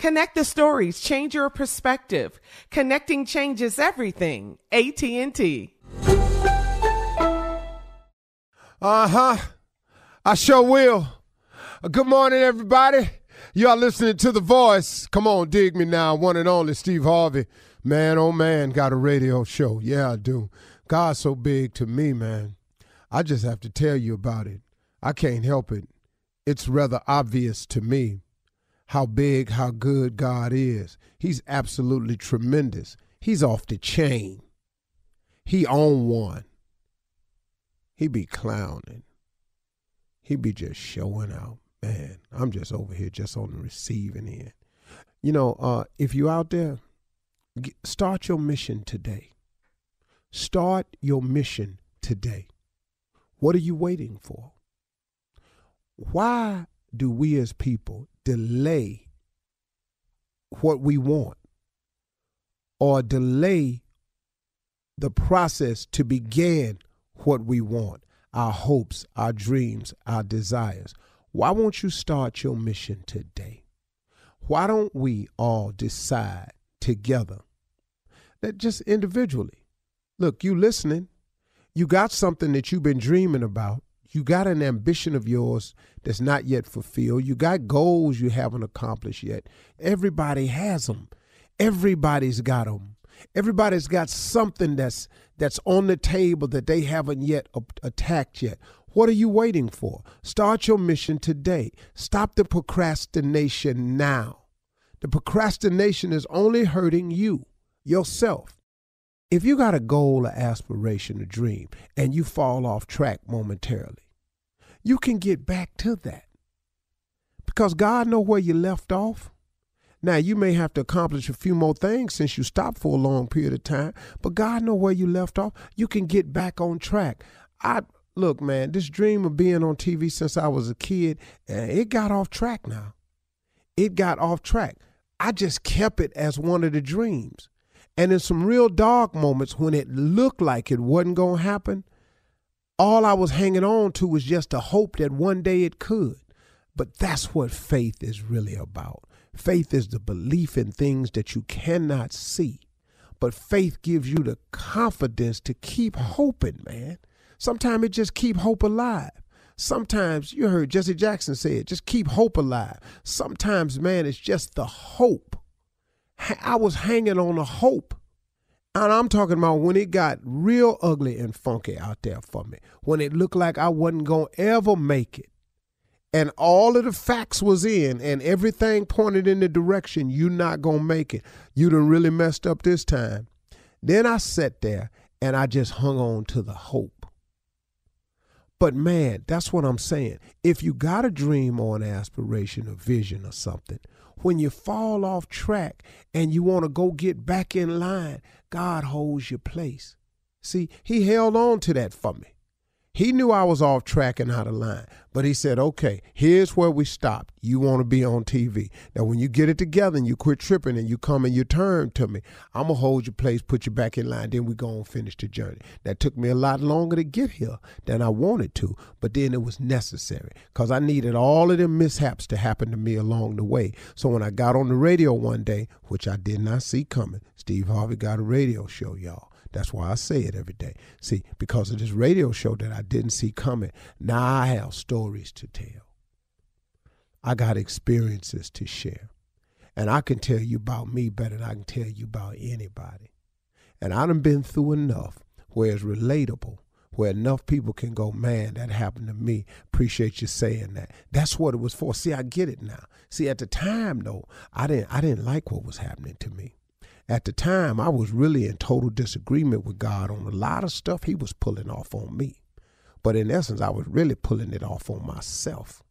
Connect the stories, change your perspective. Connecting changes everything. AT&T. I sure will. Good morning, everybody. Y'all listening to The Voice. Come on, dig me now. One and only Steve Harvey. Man, oh man, got a radio show. Yeah, I do. God's so big to me, man. I just have to tell you about it. I can't help it. It's rather obvious to me how big, how good God is. He's absolutely tremendous. He's off the chain. He on one. He be clowning. He be just showing out. Man, I'm just over here just on the receiving end. You know, if you out there, start your mission today. Start your mission today. What are you waiting for? Why do we as people delay what we want or delay the process to begin what we want, our hopes, our dreams, our desires? Why won't you start your mission today? Why don't we all decide together that just individually, look, you listening, you got something that you've been dreaming about. You got an ambition of yours that's not yet fulfilled. You got goals you haven't accomplished yet. Everybody has them. Everybody's got them. Everybody's got something that's on the table that they haven't yet attacked yet. What are you waiting for? Start your mission today. Stop the procrastination now. The procrastination is only hurting you, yourself. If you got a goal, an aspiration, a dream, and you fall off track momentarily, you can get back to that because God knows where you left off. Now, you may have to accomplish a few more things since you stopped for a long period of time, but God knows where you left off. You can get back on track. Look, man, this dream of being on TV since I was a kid, it got off track now. It got off track. I just kept it as one of the dreams. And in some real dark moments when it looked like it wasn't going to happen, All I was hanging on to was just the hope that one day it could. But that's what faith is really about. Faith is the belief in things that you cannot see. But faith gives you the confidence to keep hoping, man. Sometimes it just keep hope alive. Sometimes, you heard Jesse Jackson say it, just keep hope alive. Sometimes, man, it's just the hope. I was hanging on the hope. And I'm talking about when it got real ugly and funky out there for me, when it looked like I wasn't going to ever make it. And all of the facts was in and everything pointed in the direction you're not going to make it. You done really messed up this time. Then I sat there and I just hung on to the hope. But man, that's what I'm saying. If you got a dream or an aspiration or vision or something, when you fall off track and you want to go get back in line, God holds your place. See, he held on to that for me. He knew I was off track and out of line, but he said, okay, here's where we stopped. You want to be on TV. Now, when you get it together and you quit tripping and you come and you turn to me, I'm going to hold your place, put you back in line, then we're going to finish the journey. That took me a lot longer to get here than I wanted to, but then it was necessary because I needed all of them mishaps to happen to me along the way. So when I got on the radio one day, which I did not see coming, Steve Harvey got a radio show, y'all. That's why I say it every day. See, because of this radio show that I didn't see coming, now I have stories to tell. I got experiences to share. And I can tell you about me better than I can tell you about anybody. And I done been through enough where it's relatable, where enough people can go, man, that happened to me. Appreciate you saying that. That's what it was for. See, I get it now. See, at the time, though, I didn't like what was happening to me. At the time, I was really in total disagreement with God on a lot of stuff he was pulling off on me. But in essence, I was really pulling it off on myself.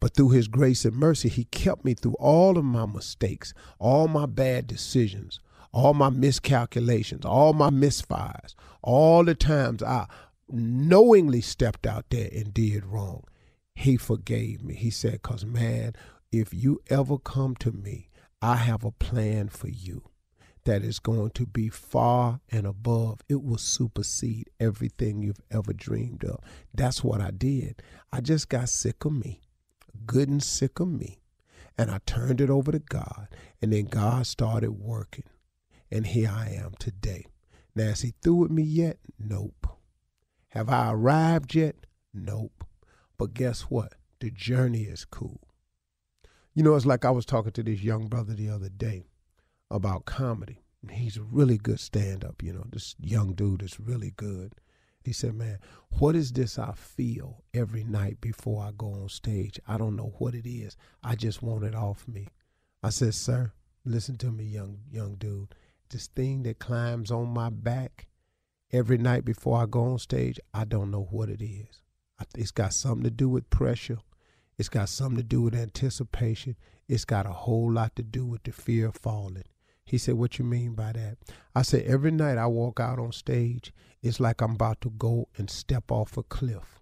But through his grace and mercy, he kept me through all of my mistakes, all my bad decisions, all my miscalculations, all my misfires, all the times I knowingly stepped out there and did wrong. He forgave me. He said, because, man, if you ever come to me, I have a plan for you that is going to be far and above. It will supersede everything you've ever dreamed of. That's what I did. I just got sick of me, good and sick of me. And I turned it over to God. And then God started working. And here I am today. Now, is he through with me yet? Nope. Have I arrived yet? Nope. But guess what? The journey is cool. You know, it's like I was talking to this young brother the other day about comedy. He's a really good stand-up, you know, this young dude is really good. He said, man, what is this I feel every night before I go on stage? I don't know what it is. I just want it off me. I said, sir, listen to me, young dude. This thing that climbs on my back every night before I go on stage, I don't know what it is. It's got something to do with pressure. It's got something to do with anticipation. It's got a whole lot to do with the fear of falling. He said, what you mean by that? I said, every night I walk out on stage, it's like I'm about to go and step off a cliff.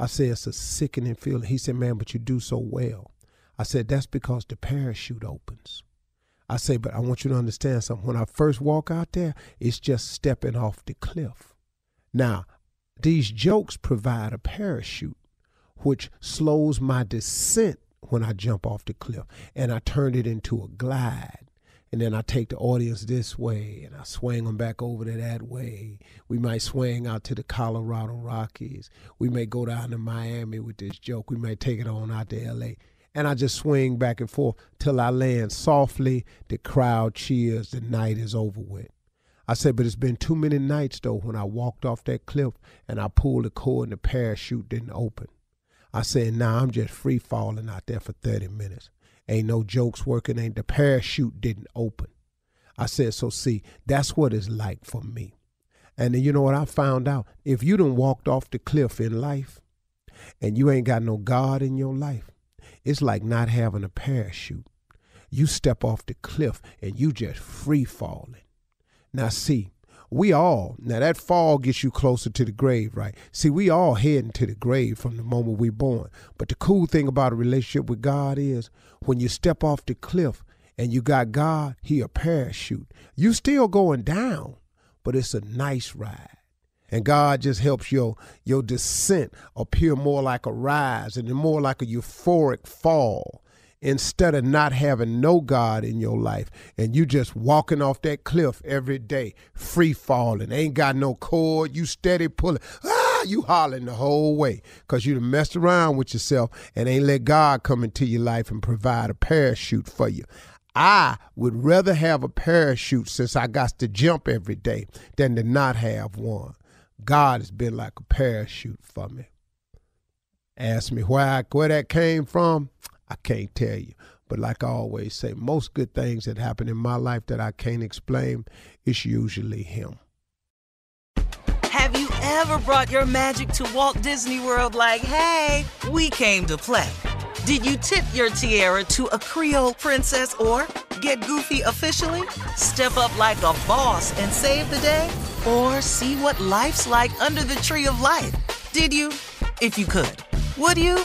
I said, it's a sickening feeling. He said, man, but you do so well. I said, that's because the parachute opens. I said, but I want you to understand something. When I first walk out there, it's just stepping off the cliff. Now, these jokes provide a parachute, which slows my descent when I jump off the cliff, and I turn it into a glide. And then I take the audience this way, and I swing them back over to that way. We might swing out to the Colorado Rockies. We may go down to Miami with this joke. We may take it on out to L.A. And I just swing back and forth till I land softly. The crowd cheers. The night is over with. I said, but it's been too many nights, though, when I walked off that cliff and I pulled the cord and the parachute didn't open. I said, nah, I'm just free falling out there for 30 minutes. Ain't no jokes working, ain't the parachute didn't open. I said, so see, that's what it's like for me. And then you know what I found out? If you done walked off the cliff in life and you ain't got no God in your life, it's like not having a parachute. You step off the cliff and you just free falling. Now see, now that fall gets you closer to the grave, right? See, we all heading to the grave from the moment we're born. But the cool thing about a relationship with God is when you step off the cliff and you got God, he a parachute. You still going down, but it's a nice ride. And God just helps your descent appear more like a rise and more like a euphoric fall, instead of not having no God in your life and you just walking off that cliff every day, free falling, ain't got no cord, you steady pulling, you hollering the whole way because you done messed around with yourself and ain't let God come into your life and provide a parachute for you. I would rather have a parachute since I got to jump every day than to not have one. God has been like a parachute for me. Ask me where that came from, I can't tell you. But like I always say, most good things that happen in my life that I can't explain, it's usually him. Have you ever brought your magic to Walt Disney World like, hey, we came to play? Did you tip your tiara to a Creole princess or get goofy officially? Step up like a boss and save the day? Or see what life's like under the tree of life? Did you? If you could, would you?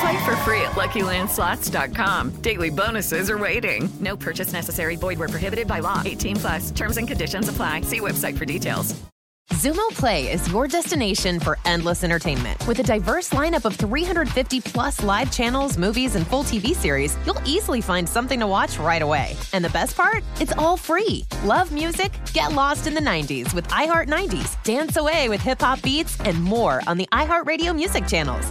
Play for free at LuckyLandSlots.com. Daily bonuses are waiting. No purchase necessary. Void where prohibited by law. 18 plus. Terms and conditions apply. See website for details. Zumo Play is your destination for endless entertainment. With a diverse lineup of 350-plus live channels, movies, and full TV series, you'll easily find something to watch right away. And the best part? It's all free. Love music? Get lost in the 90s with iHeart 90s, dance away with hip-hop beats, and more on the iHeartRadio music channels.